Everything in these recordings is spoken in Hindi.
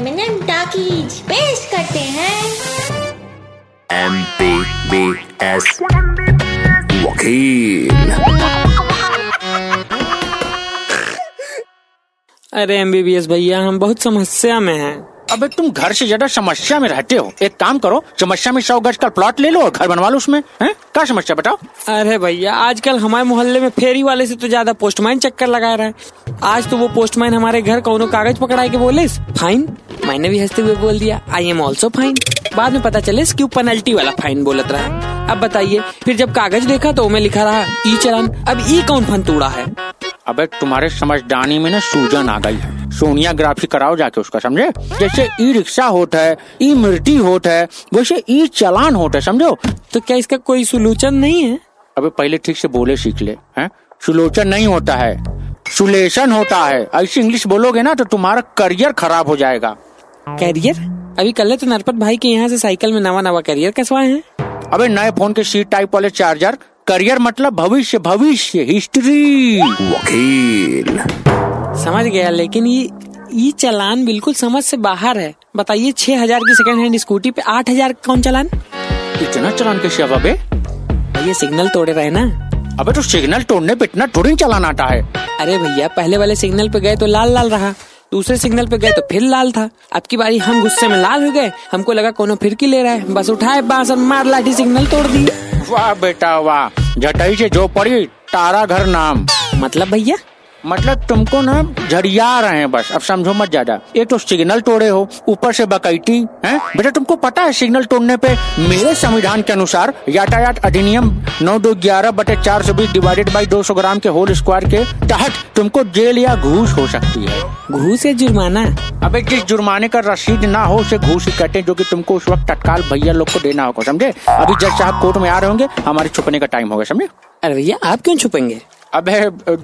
एमिनेम टाकीज पेश करते हैं M.B.B.S वकील। अरे M.B.B.S भैया, हम बहुत समस्या में हैं। अबे तुम घर से ज्यादा समस्या में रहते हो। एक काम करो, समस्या में 100 गज का प्लॉट ले लो और घर बनवा लो उसमें। हैं, क्या समस्या बताओ? अरे भैया, आजकल हमारे मोहल्ले में फेरी वाले से तो ज्यादा पोस्टमैन चक्कर लगा रहा है। आज तो वो पोस्टमैन हमारे घर कौनो कागज पकड़ा के बोले फाइन, मैंने भी हंसते हुए बोल दिया आई एम ऑल्सो फाइन। बाद में पता चले क्यों पेनल्टी वाला फाइन बोलत रहा। अब बताइए, फिर जब कागज देखा तो उसमें लिखा रहा ई चलन। अब ई कौन फंतूड़ा है? अब तुम्हारे समझदारी में न सूजन आ गई है। सोनियाग्राफी कराओ जाके उसका, समझे? जैसे ई रिक्शा होता है, ई मृति होता है, वैसे ई चलान होता है, समझो? तो क्या इसका कोई सुलोचन नहीं है? अबे पहले ठीक से बोले सीख ले। हैं, सुलोचन नहीं होता है, सुलेशन होता है। ऐसी इंग्लिश बोलोगे ना तो तुम्हारा करियर खराब हो जाएगा। करियर? अभी कल तो नरपत भाई के यहाँ से साइकिल में नवा नवा करियर कसवाए हैं। अबे नए फोन के सी टाइप वाले चार्जर। करियर मतलब भविष्य, भविष्य हिस्ट्री वकील। समझ गया, लेकिन ये चलान बिल्कुल समझ से बाहर है। बताइए, 6000 की सेकंड हैंड स्कूटी पे 8000 कौन चलान? इतना चलान कैसे? अब ये सिग्नल तोड़े रहे ना। अबे तो सिग्नल तोड़ने पे इतना थोड़ी चलान आता है। अरे भैया, पहले वाले सिग्नल पे गए तो लाल लाल रहा, दूसरे सिग्नल पे गए तो फिर लाल था। अब की बारी हम गुस्से में लाल हो गए, हमको लगा कोनो फिरकी ले रहा है। बस उठाए बांस और मार लाठी, सिग्नल तोड़ दी। वाह बेटा वाह, जटाई से जो पड़ी तारा घर नाम। मतलब भैया? मतलब तुमको ना झरिया रहे हैं बस। अब समझो मत ज्यादा। एक तो सिग्नल तोड़े हो, ऊपर से बकैती है। बेटा तुमको पता है सिग्नल तोड़ने पे मेरे संविधान के अनुसार यातायात अधिनियम 92/11/420 /200 ग्राम के होल स्क्वायर के तहत तुमको जेल या घूस हो सकती है। घूस या जुर्माना? अबे जिस जुर्माने का रसीद ना हो उसे घूस ही कहते हैं, जो कि तुमको उस वक्त तत्काल भैया लोग को देना होगा, समझे? अभी जज साहब कोर्ट में आ रहे होंगे, हमारे छुपने का टाइम होगा, समझे? अरे भैया, आप क्यों छुपेंगे? अबे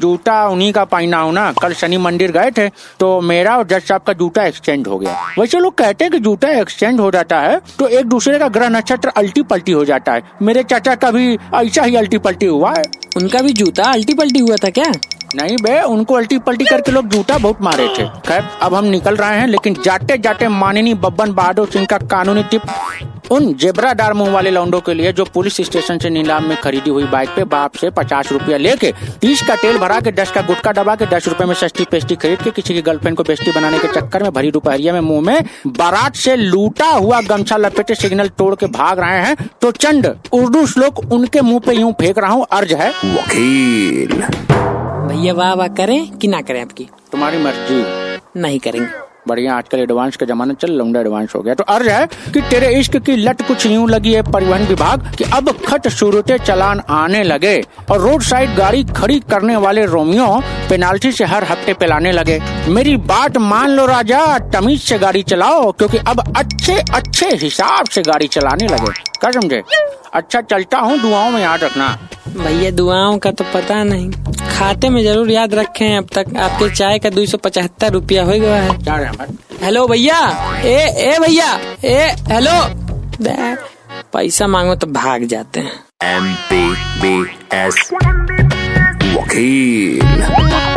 जूता उन्हीं का पहना हो ना। कल शनि मंदिर गए थे तो मेरा और जज साहब का जूता एक्सचेंज हो गया। वैसे लोग कहते हैं कि जूता एक्सचेंज हो जाता है तो एक दूसरे का ग्रह नक्षत्र अल्टी पल्टी हो जाता है। मेरे चाचा का भी ऐसा ही अल्टी पल्टी हुआ है। उनका भी जूता अल्टी पल्टी हुआ था क्या? नहीं बे, उनको अल्टी पल्टी करके लोग जूता बहुत मारे थे। खैर, अब हम निकल रहे हैं, लेकिन जाते जाते माननीय बबन बहादुर सिंह का कानूनी टिप उन जेबरादार मुंह वाले लौंडों के लिए जो पुलिस स्टेशन से नीलाम में खरीदी हुई बाइक पे बाप से 50 रुपया लेके 30 का तेल भरा के 10 का गुटखा दबा के 10 रुपए में सस्ती पेस्टी खरीद के किसी की गर्लफ्रेंड को बेस्टी बनाने के चक्कर में भरी दोपहरिया में मुंह में बारात से लूटा हुआ गमछा लपेटे सिग्नल तोड़ के भाग रहे हैं तो चंद उर्दू श्लोक उनके मुँह पे यूँ फेंक रहा हूँ। अर्ज है वकील। भैया वाह वाह करें कि ना करें, आपकी तुम्हारी मर्जी। नहीं करेंगे। बढ़िया, आजकल एडवांस का जमाना चल, लौंडा एडवांस हो गया। तो अर्ज है कि तेरे इश्क की लट कुछ यूं लगी है परिवहन विभाग कि अब खत शुरूते चलान आने लगे और रोड साइड गाड़ी खड़ी करने वाले रोमियो पेनाल्टी से हर हफ्ते पिलाने लगे। मेरी बात मान लो राजा, तमीज से गाड़ी चलाओ क्योंकि अब अच्छे अच्छे हिसाब से गाड़ी चलाने लगे। क्या समझे? अच्छा चलता हूँ, दुआओं में याद रखना। भैया दुआओं का तो पता नहीं, खाते में जरूर याद रखे। अब तक आपके चाय का 275 रुपया हो गया है। हेलो भैया, ए भैया, ए हेलो। पैसा मांगो तो भाग जाते हैं। M.B.B.S वकील।